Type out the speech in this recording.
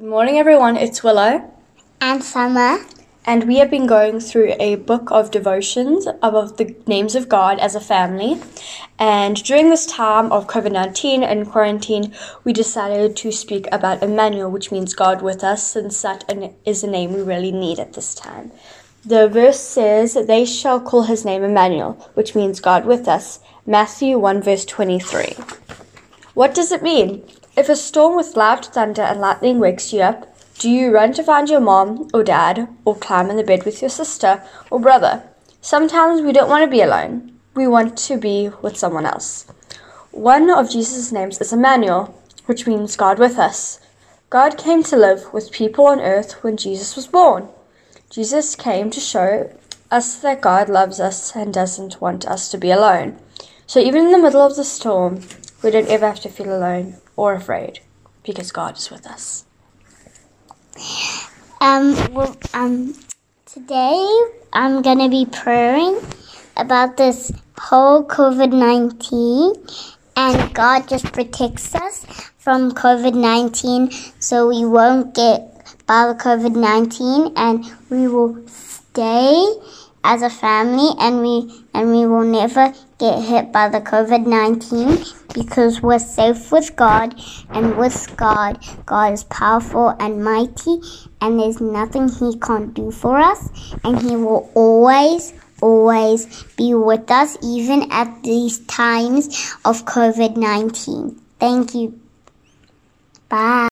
Good morning, everyone. It's Willow and Summer, and we have been going through a book of devotions about the names of God as a family. And during this time of COVID-19 and quarantine, we decided to speak about Emmanuel, which means God with us, since that is a name we really need at this time. The verse says, "They shall call his name Emmanuel," which means God with us. Matthew 1 verse 23. What does it mean? If a storm with loud thunder and lightning wakes you up, do you run to find your mom or dad, or climb in the bed with your sister or brother? Sometimes we don't want to be alone. We want to be with someone else. One of Jesus' names is Emmanuel, which means God with us. God came to live with people on earth when Jesus was born. Jesus came to show us that God loves us and doesn't want us to be alone. So even in the middle of the storm, we don't ever have to feel alone or afraid, because God is with us. Today I'm going to be praying about this whole COVID-19, and God just protects us from COVID-19 so we won't get by the COVID-19, and we will stay as a family, and we will never get hit by the COVID-19 because we're safe with God, and with God, God is powerful and mighty, and there's nothing he can't do for us, and he will always be with us even at these times of COVID-19. Thank you. Bye.